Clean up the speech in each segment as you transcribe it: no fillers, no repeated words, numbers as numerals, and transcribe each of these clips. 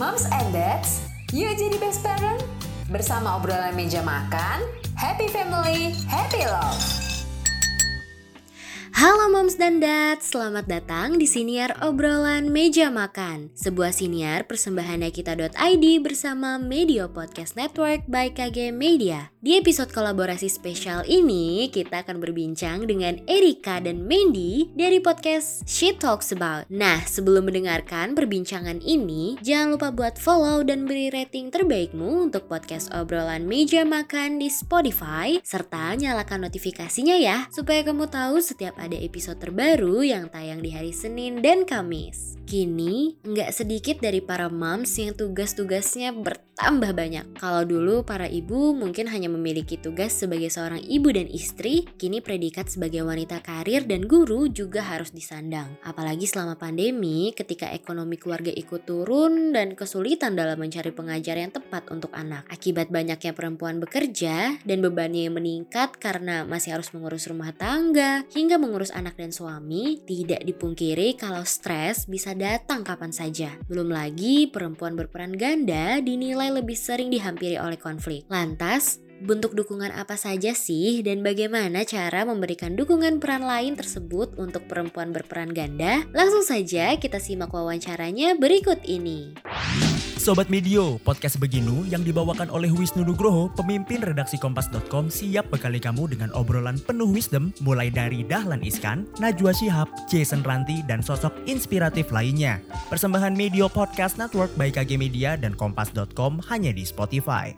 Moms and Dads, yuk jadi best parent bersama obrolan meja makan. Happy family, happy love. Halo Moms dan Dads, selamat datang di Siniar Obrolan Meja Makan, sebuah siniar persembahannya kita.id bersama Medio Podcast Network by KG Media. Di episode kolaborasi spesial ini, kita akan berbincang dengan Elrika dan Mandy dari podcast She Talks About. Nah, sebelum mendengarkan perbincangan ini, jangan lupa buat follow dan beri rating terbaikmu untuk podcast obrolan meja makan di Spotify, serta nyalakan notifikasinya ya, supaya kamu tahu setiap ada episode terbaru yang tayang di hari Senin dan Kamis. Kini, nggak sedikit dari para moms yang tugas-tugasnya bertambah banyak. Kalau dulu para ibu mungkin hanya memiliki tugas sebagai seorang ibu dan istri, kini predikat sebagai wanita karir dan guru juga harus disandang. Apalagi selama pandemi, ketika ekonomi keluarga ikut turun dan kesulitan dalam mencari pengajar yang tepat untuk anak. Akibat banyaknya perempuan bekerja dan bebannya yang meningkat karena masih harus mengurus rumah tangga hingga mengurus anak dan suami, tidak dipungkiri kalau stres bisa datang kapan saja. Belum lagi perempuan berperan ganda dinilai lebih sering dihampiri oleh konflik. Lantas, bentuk dukungan apa saja sih dan bagaimana cara memberikan dukungan peran lain tersebut untuk perempuan berperan ganda? Langsung saja kita simak wawancaranya berikut ini. Sobat Medio, podcast Beginu yang dibawakan oleh Wisnu Nugroho, pemimpin redaksi Kompas.com, siap bekali kamu dengan obrolan penuh wisdom mulai dari Dahlan Iskan, Najwa Shihab, Jason Ranti, dan sosok inspiratif lainnya. Persembahan Medio Podcast Network by KG Media dan Kompas.com hanya di Spotify.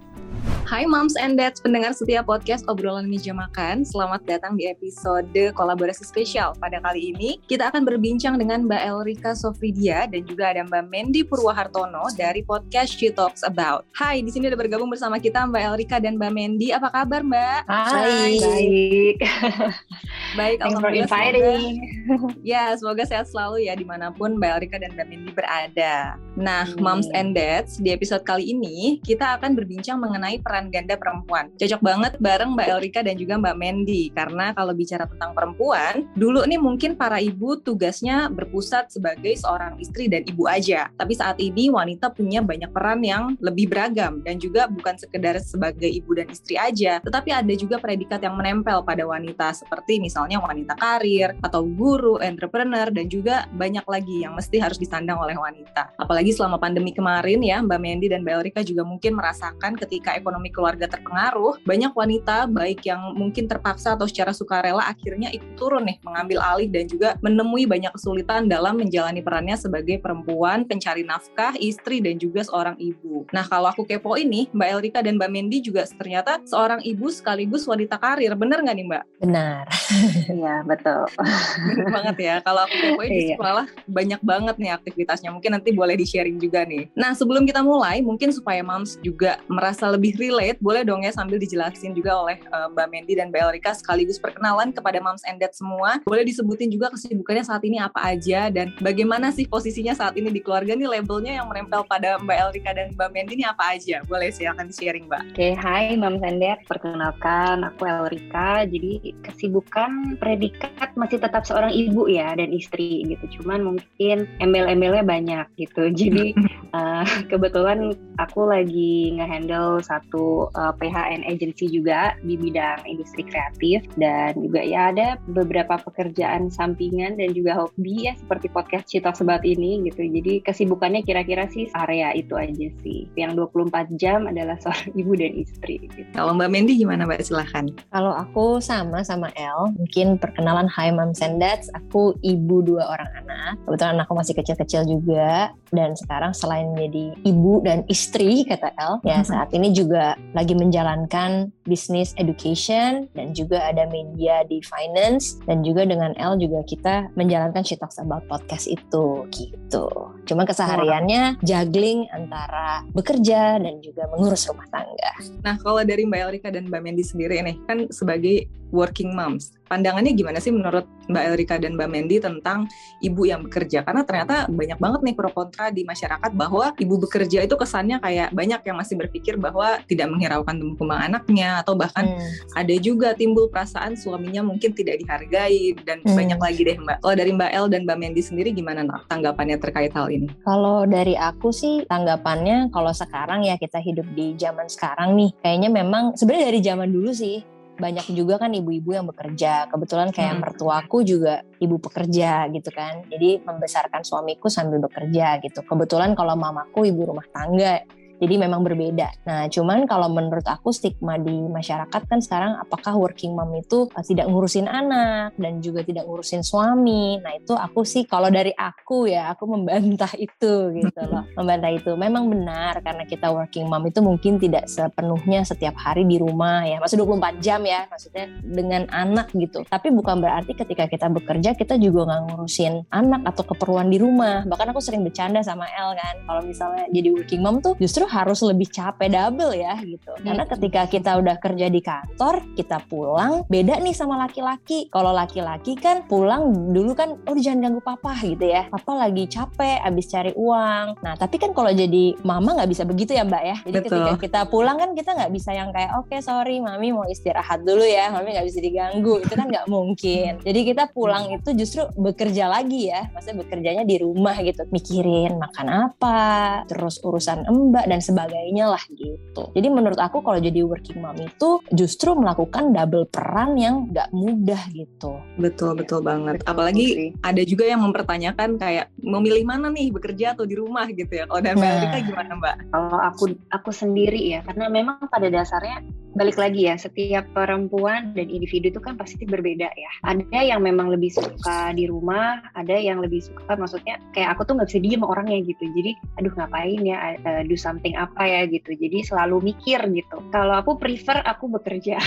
Hai Moms and Dads, pendengar setia podcast Obrolan Meja Makan. Selamat datang di episode kolaborasi spesial. Pada kali ini, kita akan berbincang dengan Mbak Elrika Sofridia dan juga ada Mbak Mandy Purwahartono dari podcast She Talks About. Hai, di sini ada bergabung bersama kita Mbak Elrika dan Mbak Mandy. Apa kabar, Mbak? Hai. Baik. Baik, thanks for inviting. Ya, semoga sehat selalu ya dimanapun Mbak Elrika dan Mbak Mandy berada. Nah, Moms and Dads, di episode kali ini kita akan berbincang mengenai peran ganda perempuan. Cocok banget bareng Mbak Elrika dan juga Mbak Mandy, karena kalau bicara tentang perempuan, dulu nih mungkin para ibu tugasnya berpusat sebagai seorang istri dan ibu aja. Tapi saat ini wanita punya banyak peran yang lebih beragam dan juga bukan sekedar sebagai ibu dan istri aja, tetapi ada juga predikat yang menempel pada wanita seperti misalnya wanita karir atau guru, entrepreneur, dan juga banyak lagi yang mesti harus disandang oleh wanita. Apalagi selama pandemi kemarin ya, Mbak Mandy dan Mbak Elrika juga mungkin merasakan ketika ekonomi keluarga terpengaruh, banyak wanita baik yang mungkin terpaksa atau secara sukarela akhirnya ikut turun nih mengambil alih dan juga menemui banyak kesulitan dalam menjalani perannya sebagai perempuan, pencari nafkah, istri, dan juga seorang ibu. Nah, kalau aku kepo ini, Mbak Elrika dan Mbak Mandy juga ternyata seorang ibu sekaligus wanita karir. Benar nggak nih, Mbak? Benar. Iya, betul. Benar banget ya. Kalau aku kepoin di sekolah banyak banget nih aktivitasnya. Mungkin nanti boleh di-sharing juga nih. Nah, sebelum kita mulai, mungkin supaya moms juga merasa lebih relate, boleh dong ya sambil dijelasin juga oleh Mbak Mandy dan Mbak Elrika sekaligus perkenalan kepada moms and dads semua. Boleh disebutin juga kesibukannya saat ini apa aja dan bagaimana sih posisinya saat ini di keluarga nih, labelnya yang menempel pada Mbak Elrika dan Mbak Mandy ini apa aja? Boleh silakan sharing, Mbak. Oke, hai moms and dads, perkenalkan aku Elrika. Jadi kesibukan predikat masih tetap seorang ibu ya dan istri gitu. Cuman mungkin embel-embelnya banyak gitu. Jadi kebetulan aku lagi nge-handle satu PHN agency juga di bidang industri kreatif dan juga ya ada beberapa pekerjaan sampingan dan juga hobi ya seperti podcast She Talks About ini gitu. Jadi kesibukannya kira-kira sih area itu aja sih. Yang 24 jam adalah seorang ibu dan istri gitu. Kalau Mbak Mandy gimana, Mbak? Silahkan. Kalau aku sama El, mungkin perkenalan, hi moms and dads, aku ibu 2 orang anak. Kebetulan anakku masih kecil-kecil juga dan sekarang selain jadi ibu dan istri kata El, ya saat ini juga lagi menjalankan bisnis education dan juga ada media di finance dan juga dengan El juga kita menjalankan She Talks About podcast itu gitu. Cuma kesehariannya juggling antara bekerja dan juga mengurus rumah tangga. Nah, kalau dari Mbak Elrika dan Mbak Mandy sendiri nih kan sebagai working moms, pandangannya gimana sih menurut Mbak Elrika dan Mbak Mandy tentang ibu yang bekerja? Karena ternyata banyak banget nih pro kontra di masyarakat bahwa ibu bekerja itu kesannya kayak banyak yang masih berpikir bahwa tidak menghiraukan tumbuh kembang anaknya atau bahkan ada juga timbul perasaan suaminya mungkin tidak dihargai dan banyak lagi deh, Mbak. Kalau dari Mbak El dan Mbak Mandy sendiri gimana tanggapannya terkait hal ini? ini? Kalau dari aku sih tanggapannya kalau sekarang ya kita hidup di zaman sekarang nih, kayaknya memang sebenarnya dari zaman dulu sih banyak juga kan ibu-ibu yang bekerja. Kebetulan kayak mertuaku juga ibu pekerja gitu kan. Jadi membesarkan suamiku sambil bekerja gitu. Kebetulan kalau mamaku ibu rumah tangga. Jadi memang berbeda. Nah, cuman kalau menurut aku stigma di masyarakat kan sekarang apakah working mom itu tidak ngurusin anak dan juga tidak ngurusin suami. Nah, itu aku sih kalau dari aku ya, aku membantah itu gitu loh. Membantah itu. Memang benar karena kita working mom itu mungkin tidak sepenuhnya setiap hari di rumah ya. Maksud 24 jam ya, maksudnya dengan anak gitu. Tapi bukan berarti ketika kita bekerja kita juga gak ngurusin anak atau keperluan di rumah. Bahkan aku sering bercanda sama El kan. Kalau misalnya jadi working mom tuh justru harus lebih capek double ya gitu. Karena ketika kita udah kerja di kantor, kita pulang, beda nih sama laki-laki. Kalau laki-laki kan pulang dulu kan, oh jangan ganggu papa gitu ya. Papa lagi capek, abis cari uang. Nah tapi kan kalau jadi mama gak bisa begitu ya mbak ya. Jadi betul. Ketika kita pulang kan kita gak bisa yang kayak, oke sorry mami mau istirahat dulu ya, mami gak bisa diganggu. Itu kan gak mungkin. Jadi kita pulang itu justru bekerja lagi ya. Maksudnya bekerjanya di rumah gitu. Mikirin makan apa, terus urusan mbak dan sebagainya lah gitu. Jadi menurut aku kalau jadi working mom itu justru melakukan double peran yang gak mudah gitu. Betul banget. Betul, apalagi ada juga yang mempertanyakan kayak memilih mana nih, bekerja atau di rumah gitu ya. Kalau dari Mbak Elrika gimana Mbak? Kalau aku sendiri ya, karena memang pada dasarnya balik lagi ya, setiap perempuan dan individu itu kan pasti berbeda ya. Ada yang memang lebih suka di rumah, ada yang lebih suka, maksudnya kayak aku tuh gak bisa diem orangnya gitu. Jadi aduh ngapain ya, do something apa ya gitu. Jadi selalu mikir gitu. Kalau aku prefer aku bekerja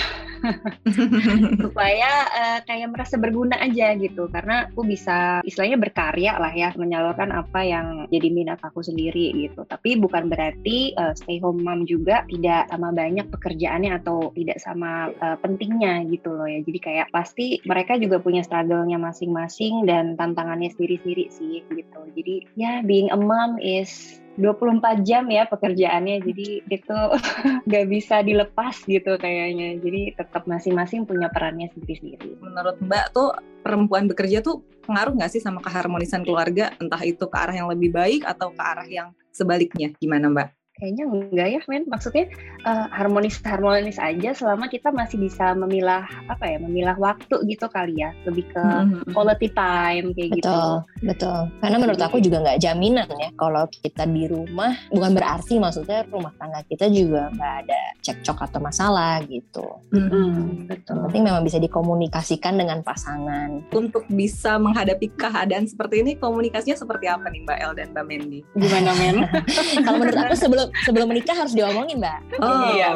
supaya kayak merasa berguna aja gitu. Karena aku bisa istilahnya berkarya lah ya, menyalurkan apa yang jadi minat aku sendiri gitu. Tapi bukan berarti stay home mom juga tidak sama banyak pekerjaannya atau tidak sama pentingnya gitu loh ya. Jadi kayak pasti mereka juga punya struggle-nya masing-masing dan tantangannya sendiri-sendiri sih gitu. Jadi ya being a mom is 24 jam ya pekerjaannya, jadi itu gak bisa dilepas gitu kayaknya. Jadi tetap masing-masing punya perannya sendiri-sendiri. Menurut Mbak tuh perempuan bekerja tuh pengaruh gak sih sama keharmonisan keluarga? Entah itu ke arah yang lebih baik atau ke arah yang sebaliknya, gimana Mbak? Kayaknya enggak ya men, maksudnya harmonis-harmonis aja selama kita masih bisa memilah apa ya, memilah waktu gitu kali ya, lebih ke quality time kayak gitu. Betul. Karena menurut aku juga enggak jaminan ya kalau kita di rumah, bukan berarti maksudnya rumah tangga kita juga enggak ada cekcok atau masalah gitu. Betul. Penting memang bisa dikomunikasikan dengan pasangan. Untuk bisa menghadapi keadaan seperti ini, komunikasinya seperti apa nih Mbak El dan Mbak Mandy? Gimana men? Kalau menurut aku sebelum menikah harus diomongin mbak.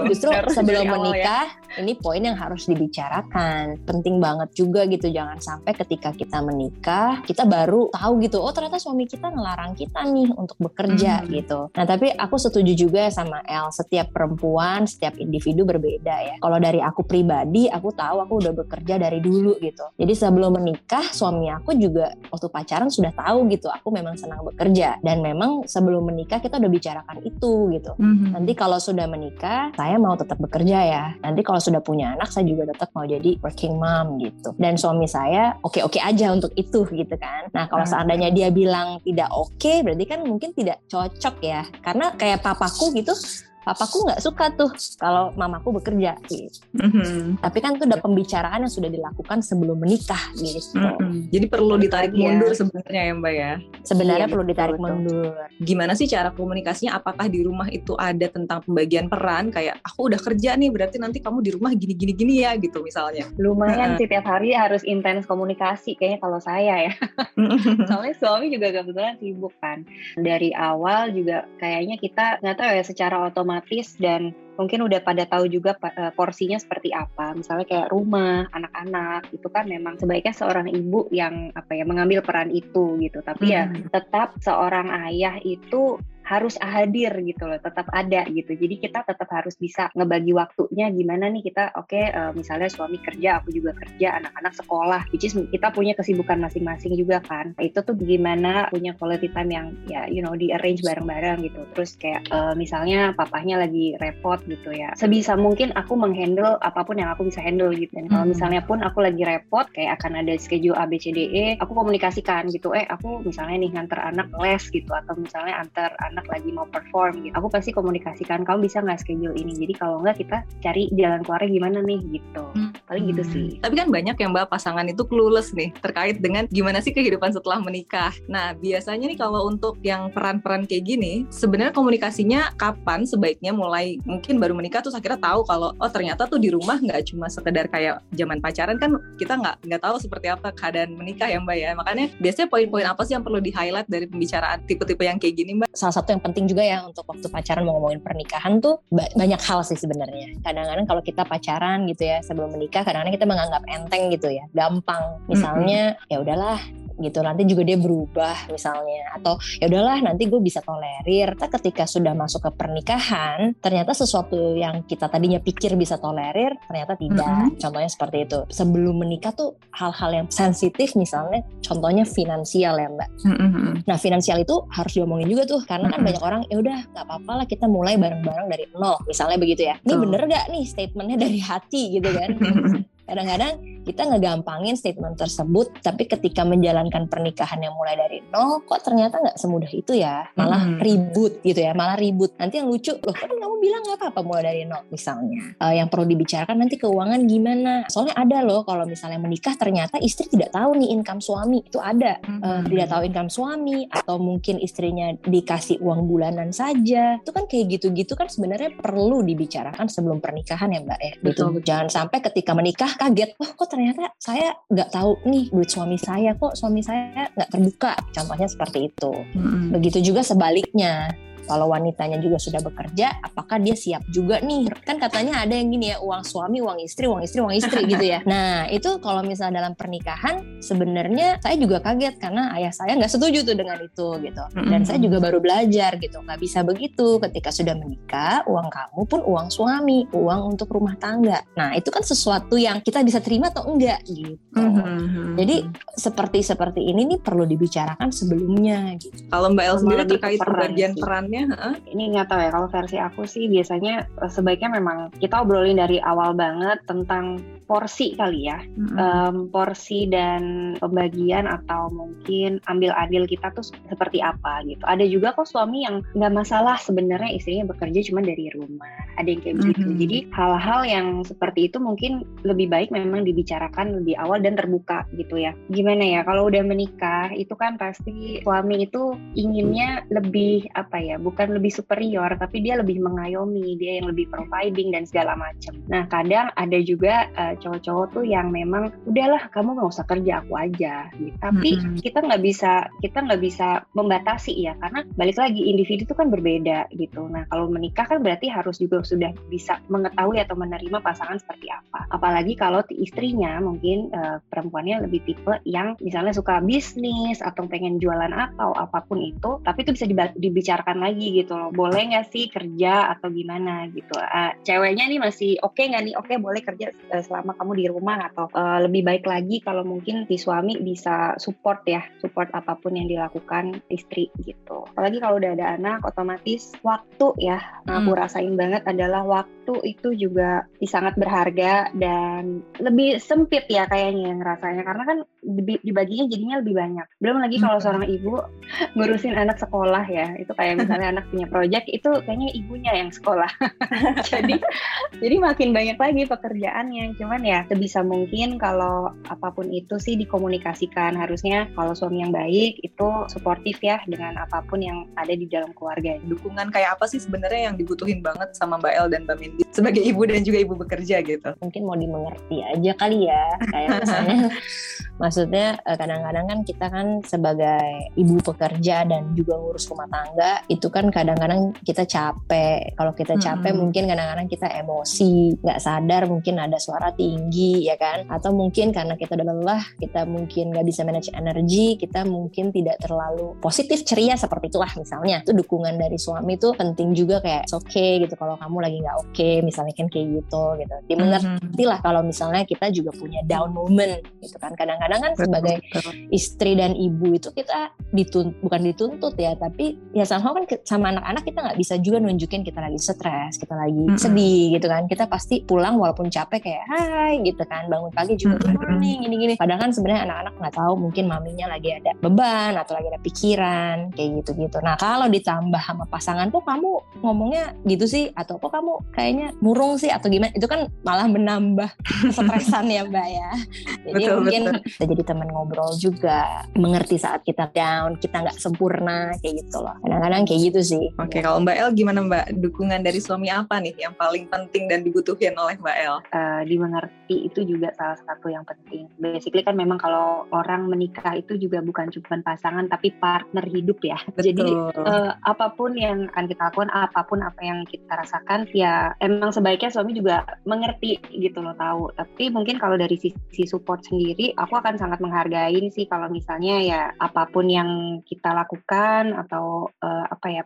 Justru sebelum menikah ya. Ini poin yang harus dibicarakan, penting banget juga gitu. Jangan sampai ketika kita menikah kita baru tahu gitu, oh ternyata suami kita ngelarang kita nih untuk bekerja gitu. Nah tapi aku setuju juga sama El, setiap perempuan, setiap individu berbeda ya. Kalau dari aku pribadi, aku tahu aku udah bekerja dari dulu gitu. Jadi sebelum menikah suami aku juga waktu pacaran sudah tahu gitu aku memang senang bekerja, dan memang sebelum menikah kita udah bicarakan itu gitu. Nanti kalau sudah menikah saya mau tetap bekerja ya, nanti kalau sudah punya anak saya juga tetap mau jadi working mom gitu, dan suami saya oke-oke aja untuk itu gitu kan. Nah kalau seandainya dia bilang tidak oke, berarti kan mungkin tidak cocok ya, karena kayak papaku gitu. Papaku gak suka tuh kalau mamaku bekerja gitu. Tapi kan itu udah pembicaraan yang sudah dilakukan sebelum menikah gitu. Jadi perlu ditarik mundur sebenarnya ya Mbak ya. Sebenarnya perlu ditarik mundur. Gimana sih cara komunikasinya? Apakah di rumah itu ada tentang pembagian peran, kayak aku udah kerja nih berarti nanti kamu di rumah gini-gini ya gitu misalnya? Lumayan sih tiap hari harus intens komunikasi kayaknya kalau saya ya. Soalnya suami juga kebetulan sibuk kan. Dari awal juga kayaknya kita gak tahu ya secara otomatis, dan mungkin udah pada tahu juga porsinya seperti apa. Misalnya kayak rumah, anak-anak, itu kan memang sebaiknya seorang ibu yang apa ya mengambil peran itu gitu. Tapi ya tetap seorang ayah itu harus hadir gitu loh, tetap ada gitu. Jadi kita tetap harus bisa ngebagi waktunya gimana nih kita, oke, misalnya suami kerja, aku juga kerja, anak-anak sekolah, which is kita punya kesibukan masing-masing juga kan. Itu tuh gimana punya quality time yang ya you know di arrange bareng-bareng gitu. Terus kayak misalnya papahnya lagi repot gitu ya, sebisa mungkin aku menghandle apapun yang aku bisa handle gitu. Dan kalau misalnya pun aku lagi repot, kayak akan ada schedule ABCDE, aku komunikasikan gitu, aku misalnya nih nganter anak les gitu, atau misalnya antar anak lagi mau perform gitu, aku pasti komunikasikan, kamu bisa nggak schedule ini, jadi kalau nggak kita cari jalan keluarnya gimana nih gitu, paling gitu sih. Tapi kan banyak yang mbak pasangan itu clueless nih terkait dengan gimana sih kehidupan setelah menikah. Nah biasanya nih kalau untuk yang peran-peran kayak gini, sebenarnya komunikasinya kapan sebaiknya mulai? Mungkin baru menikah terus akhirnya tahu kalau oh ternyata tuh di rumah nggak cuma sekedar kayak zaman pacaran kan, kita nggak tahu seperti apa keadaan menikah ya mbak ya. Makanya biasanya poin-poin apa sih yang perlu di highlight dari pembicaraan tipe-tipe yang kayak gini mbak? Salah satu yang penting juga ya untuk waktu pacaran mau ngomongin pernikahan tuh banyak hal sih sebenarnya. Kadang-kadang kalau kita pacaran gitu ya sebelum menikah, kadang-kadang kita menganggap enteng gitu ya, gampang. Misalnya ya udahlah gitu, nanti juga dia berubah misalnya, atau ya udahlah nanti gue bisa tolerir. Tapi ketika sudah masuk ke pernikahan, ternyata sesuatu yang kita tadinya pikir bisa tolerir ternyata tidak. Contohnya seperti itu. Sebelum menikah tuh hal-hal yang sensitif misalnya contohnya finansial ya mbak. Nah finansial itu harus diomongin juga tuh, karena kan banyak orang ya udah gak apa-apa lah kita mulai bareng-bareng dari nol misalnya begitu ya. Ini bener gak nih statementnya dari hati gitu kan. Kadang-kadang kita ngegampangin statement tersebut, tapi ketika menjalankan pernikahan yang mulai dari nol, kok ternyata nggak semudah itu ya, malah ribut gitu ya, malah ribut. Nanti yang lucu, loh kan kamu bilang nggak apa-apa mulai dari nol misalnya. Yang perlu dibicarakan nanti keuangan gimana. Soalnya ada loh, kalau misalnya menikah ternyata istri tidak tahu nih income suami, itu ada. Tidak tahu income suami, atau mungkin istrinya dikasih uang bulanan saja. Itu kan kayak gitu-gitu kan sebenarnya perlu dibicarakan sebelum pernikahan ya mbak ya. Gitu. Jangan sampai ketika menikah kaget, wah kok ternyata saya nggak tahu nih duit suami saya, kok suami saya nggak terbuka, contohnya seperti itu. Begitu juga sebaliknya, kalau wanitanya juga sudah bekerja, apakah dia siap juga nih? Kan katanya ada yang gini ya, uang suami, uang istri gitu ya. Nah itu kalau misalnya dalam pernikahan, sebenarnya saya juga kaget karena ayah saya nggak setuju tuh dengan itu gitu. Dan saya juga baru belajar gitu, nggak bisa begitu. Ketika sudah menikah, uang kamu pun uang suami, uang untuk rumah tangga. Nah itu kan sesuatu yang kita bisa terima atau enggak gitu. Jadi seperti ini nih perlu dibicarakan sebelumnya gitu. Kalau Mbak El sendiri terkait pembagian perannya, ini nggak tahu ya, kalau versi aku sih biasanya sebaiknya memang kita obrolin dari awal banget tentang porsi kali ya, porsi dan pembagian atau mungkin ambil-adil kita tuh seperti apa gitu. Ada juga kok suami yang nggak masalah sebenarnya istrinya bekerja cuma dari rumah, ada yang kayak begitu. Jadi hal-hal yang seperti itu mungkin lebih baik memang dibicarakan lebih awal dan terbuka gitu ya. Gimana ya, kalau udah menikah itu kan pasti suami itu inginnya lebih apa ya, bukan lebih superior tapi dia lebih mengayomi, dia yang lebih providing dan segala macam. Nah kadang ada juga cowok-cowok tuh yang memang udahlah kamu nggak usah kerja aku aja gitu. Tapi kita nggak bisa membatasi ya, karena balik lagi individu tuh kan berbeda gitu. Nah kalau menikah kan berarti harus juga sudah bisa mengetahui atau menerima pasangan seperti apa. Apalagi kalau istrinya mungkin perempuannya lebih tipe yang misalnya suka bisnis atau pengen jualan atau apapun itu, tapi itu bisa dibicarakan lagi gitu loh. Boleh nggak sih kerja atau gimana gitu. Ceweknya nih masih oke nggak nih, oke boleh kerja selama kamu di rumah, atau lebih baik lagi kalau mungkin si suami bisa support ya, support apapun yang dilakukan istri gitu. Apalagi kalau udah ada anak, otomatis waktu ya. Aku rasain banget adalah waktu itu juga sangat berharga dan lebih sempit ya kayaknya yang rasanya, karena kan dibaginya jadinya lebih banyak. Belum lagi kalau seorang ibu ngurusin anak sekolah ya, itu kayak misalnya anak punya proyek, itu kayaknya ibunya yang sekolah. jadi makin banyak lagi pekerjaannya. Cuman ya sebisa mungkin kalau apapun itu sih dikomunikasikan. Harusnya kalau suami yang baik itu suportif ya dengan apapun yang ada di dalam keluarga. Dukungan kayak apa sih sebenarnya yang dibutuhin banget sama Mbak El dan Mbak Min? sebagai ibu dan juga ibu bekerja gitu. Mungkin mau dimengerti aja kali ya, kayak misalnya maksudnya kadang-kadang kan kita kan sebagai ibu pekerja dan juga ngurus rumah tangga itu kan kadang-kadang kita capek. Kalau kita capek mungkin kadang-kadang kita emosi, nggak sadar mungkin ada suara tinggi ya kan, atau mungkin karena kita udah lelah, kita mungkin nggak bisa manage energi, kita mungkin tidak terlalu positif ceria seperti itulah misalnya. Itu dukungan dari suami tuh penting juga, kayak it's okay gitu kalau kamu lagi nggak oke okay, misalnya kan kayak gitu. Dimengerti lah kalau misalnya kita juga punya down moment gitu kan. Kadang-kadang kan sebagai istri dan ibu itu kita bukan dituntut ya, tapi ya somehow kan sama anak-anak kita nggak bisa juga nunjukin kita lagi stres, kita lagi sedih gitu kan. Kita pasti pulang walaupun capek kayak hai gitu kan, bangun pagi juga good morning gini-gini. Padahal kan sebenarnya anak-anak nggak tahu mungkin maminya lagi ada beban atau lagi ada pikiran kayak gitu-gitu. Nah kalau ditambah sama pasangan, kok kamu ngomongnya gitu sih, atau kok kamu kayaknya murung sih atau gimana, itu kan malah menambah stresan ya Mbak ya. Jadi betul, mungkin kita jadi teman ngobrol juga, mengerti saat kita down, kita nggak sempurna kayak gitu loh. Kadang-kadang kayak gitu sih. Oke, kalau Mbak El gimana Mbak? Dukungan dari suami apa nih yang paling penting dan dibutuhin oleh Mbak El? Dimengerti itu juga salah satu yang penting. Basically kan memang kalau orang menikah itu juga bukan cuma pasangan tapi partner hidup ya. Betul. Jadi apapun yang akan kita lakukan, apapun apa yang kita rasakan ya emang sebaiknya suami juga mengerti gitu loh, tahu. Tapi mungkin kalau dari sisi support sendiri, aku akan sangat menghargain sih kalau misalnya ya apapun yang kita lakukan atau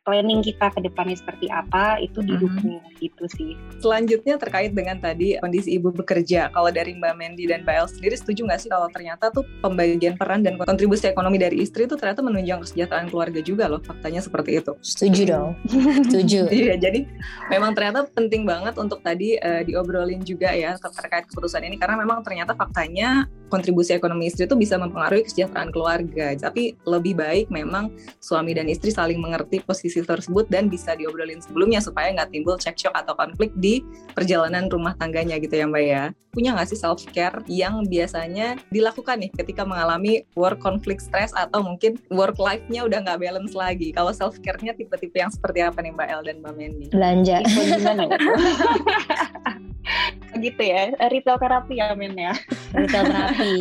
planning kita ke depannya seperti apa itu didukung gitu sih. Selanjutnya terkait dengan tadi kondisi ibu bekerja, kalau dari Mbak Mandy dan Mbak El sendiri setuju nggak sih kalau ternyata tuh pembagian peran dan kontribusi ekonomi dari istri tuh ternyata menunjang kesejahteraan keluarga juga loh, faktanya seperti itu? Setuju dong. Setuju. Iya, jadi memang ternyata penting banget untuk tadi diobrolin juga ya terkait keputusan ini, karena memang ternyata faktanya kontribusi ekonomi istri itu bisa mempengaruhi kesejahteraan keluarga. Tapi lebih baik memang suami dan istri saling mengerti posisi tersebut dan bisa diobrolin sebelumnya supaya nggak timbul cekcok atau konflik di perjalanan rumah tangganya gitu ya Mbak ya. Punya nggak sih self care yang biasanya dilakukan nih ketika mengalami work conflict stress atau mungkin work life-nya udah nggak balance lagi? Kalau self care-nya tipe-tipe yang seperti apa nih Mbak El dan Mbak Mandy? Belanja. Gitu ya, retail terapi ya men ya. Retail terapi.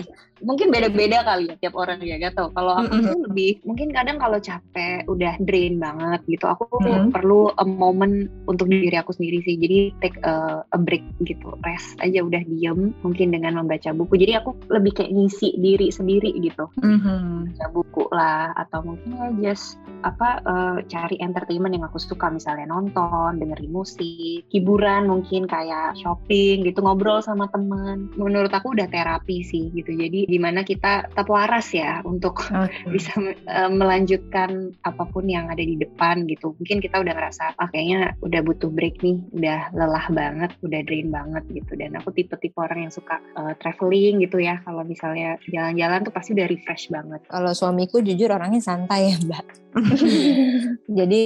Mungkin beda-beda kali ya tiap orang ya, gak tau. Kalau aku tuh lebih, mungkin kadang kalau capek udah drain banget gitu, aku perlu a moment untuk diri aku sendiri sih. Jadi take a break gitu, rest aja, udah diem, mungkin dengan membaca buku. Jadi aku lebih kayak ngisi diri sendiri gitu, baca buku lah, atau mungkin ya just cari entertainment yang aku suka, misalnya nonton, dengerin musik, hiburan mungkin kayak shopping gitu, ngobrol sama teman. Menurut aku udah terapi sih gitu. Jadi dimana kita tetap waras ya untuk bisa melanjutkan apapun yang ada di depan gitu. Mungkin kita udah ngerasa kayaknya udah butuh break nih, udah lelah banget, udah drain banget gitu. Dan aku tipe-tipe orang yang suka traveling gitu ya. Kalau misalnya jalan-jalan tuh pasti udah refresh banget. Kalau suamiku jujur orangnya santai ya Mbak. Jadi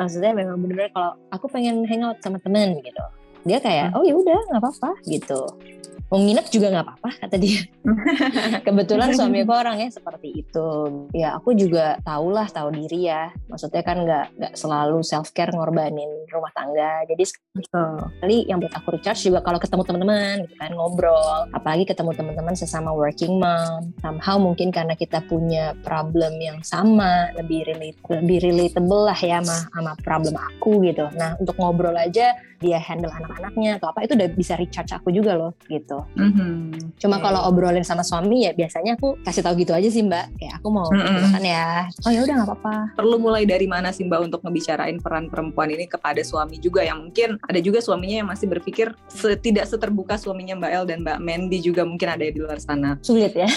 maksudnya memang bener-bener kalau aku pengen hangout sama temen gitu, dia kayak oh ya udah nggak apa-apa gitu. Mau nginep juga gak apa-apa kata dia. Kebetulan suamiku orangnya seperti itu. Ya aku juga tahu diri ya. Maksudnya kan gak selalu self care ngorbanin rumah tangga. Jadi sekali yang buat aku recharge juga kalau ketemu teman-teman gitu kan, ngobrol. Apalagi ketemu teman-teman sesama working mom. Somehow mungkin karena kita punya problem yang sama, lebih relatable lah ya sama problem aku gitu. Nah untuk ngobrol aja dia handle anak-anaknya atau apa, itu udah bisa recharge aku juga loh gitu. Cuma kalau obrolin sama suami ya biasanya aku kasih tahu gitu aja sih Mbak, kayak aku mau keputusan ya, oh ya udah nggak apa-apa. Perlu mulai dari mana sih Mbak untuk ngebicarain peran perempuan ini kepada suami juga, yang mungkin ada juga suaminya yang masih berpikir tidak seterbuka suaminya Mbak El dan Mbak Mandy juga mungkin ada di luar sana? Sulit ya.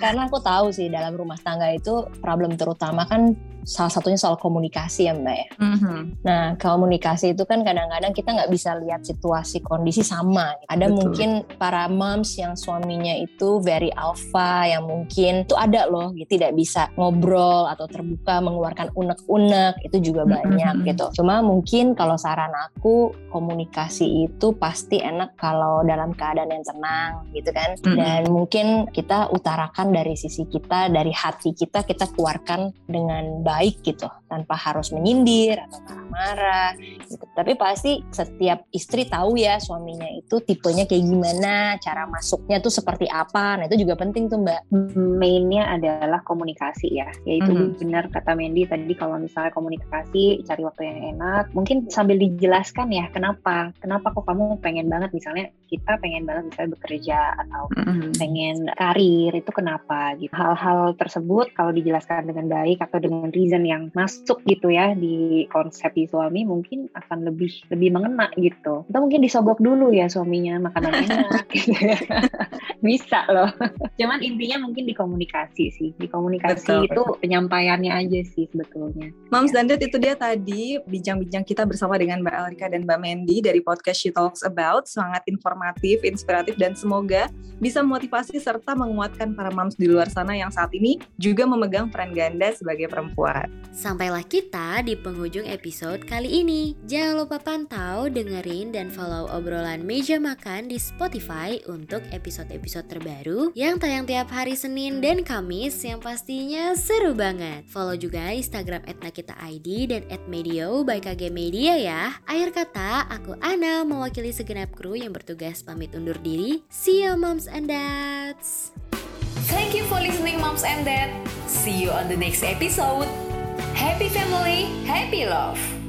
karena aku tahu sih dalam rumah tangga itu problem terutama kan salah satunya soal komunikasi ya Mbak ya. Nah komunikasi itu kan kadang-kadang kita nggak bisa lihat situasi kondisi sama. Ada mungkin para moms yang suaminya itu very alpha, yang mungkin itu ada loh gitu, tidak bisa ngobrol atau terbuka mengeluarkan unek-unek, itu juga banyak gitu. Cuma mungkin kalau saran aku, komunikasi itu pasti enak kalau dalam keadaan yang tenang gitu kan. Dan mungkin kita utarakan dari sisi kita, dari hati kita keluarkan dengan baik gitu, tanpa harus menyindir atau marah-marah gitu. Tapi pasti setiap istri tahu ya suaminya itu tipenya kayak gimana, cara masuknya tuh seperti apa. Nah itu juga penting tuh Mbak. Mainnya adalah komunikasi ya. Yaitu benar kata Mandy tadi, kalau misalnya komunikasi, cari waktu yang enak. Mungkin sambil dijelaskan ya kenapa kok kamu pengen banget, misalnya kita pengen banget misalnya bekerja atau pengen karir itu kenapa gitu. Hal-hal tersebut kalau dijelaskan dengan baik atau dengan reason yang masuk gitu ya di konsep di suami, mungkin akan lebih mengena gitu. Atau mungkin disogok dulu ya suaminya makanan enak gitu. Bisa loh. Cuman intinya mungkin dikomunikasi sih. Dikomunikasi itu penyampaiannya aja sih sebetulnya. Moms dan Dad, itu dia tadi bincang-bincang kita bersama dengan Mbak Elrika dan Mbak Mandy dari podcast She Talks About. Sangat informatif, inspiratif, dan semoga bisa memotivasi serta menguatkan para moms di luar sana yang saat ini juga memegang peran ganda sebagai perempuan. Sampailah kita di penghujung episode kali ini. Jangan lupa pantau, dengerin, dan follow obrolan Meja Makan di Spotify untuk episode-episode terbaru yang tayang tiap hari Senin dan Kamis yang pastinya seru banget. Follow juga Instagram @nakita.id dan @medio by KG Media ya. Akhir kata, aku Ana mewakili segenap kru yang bertugas pamit undur diri. See you moms and dads. Thank you for listening moms and dads. See you on the next episode. Happy family, happy love.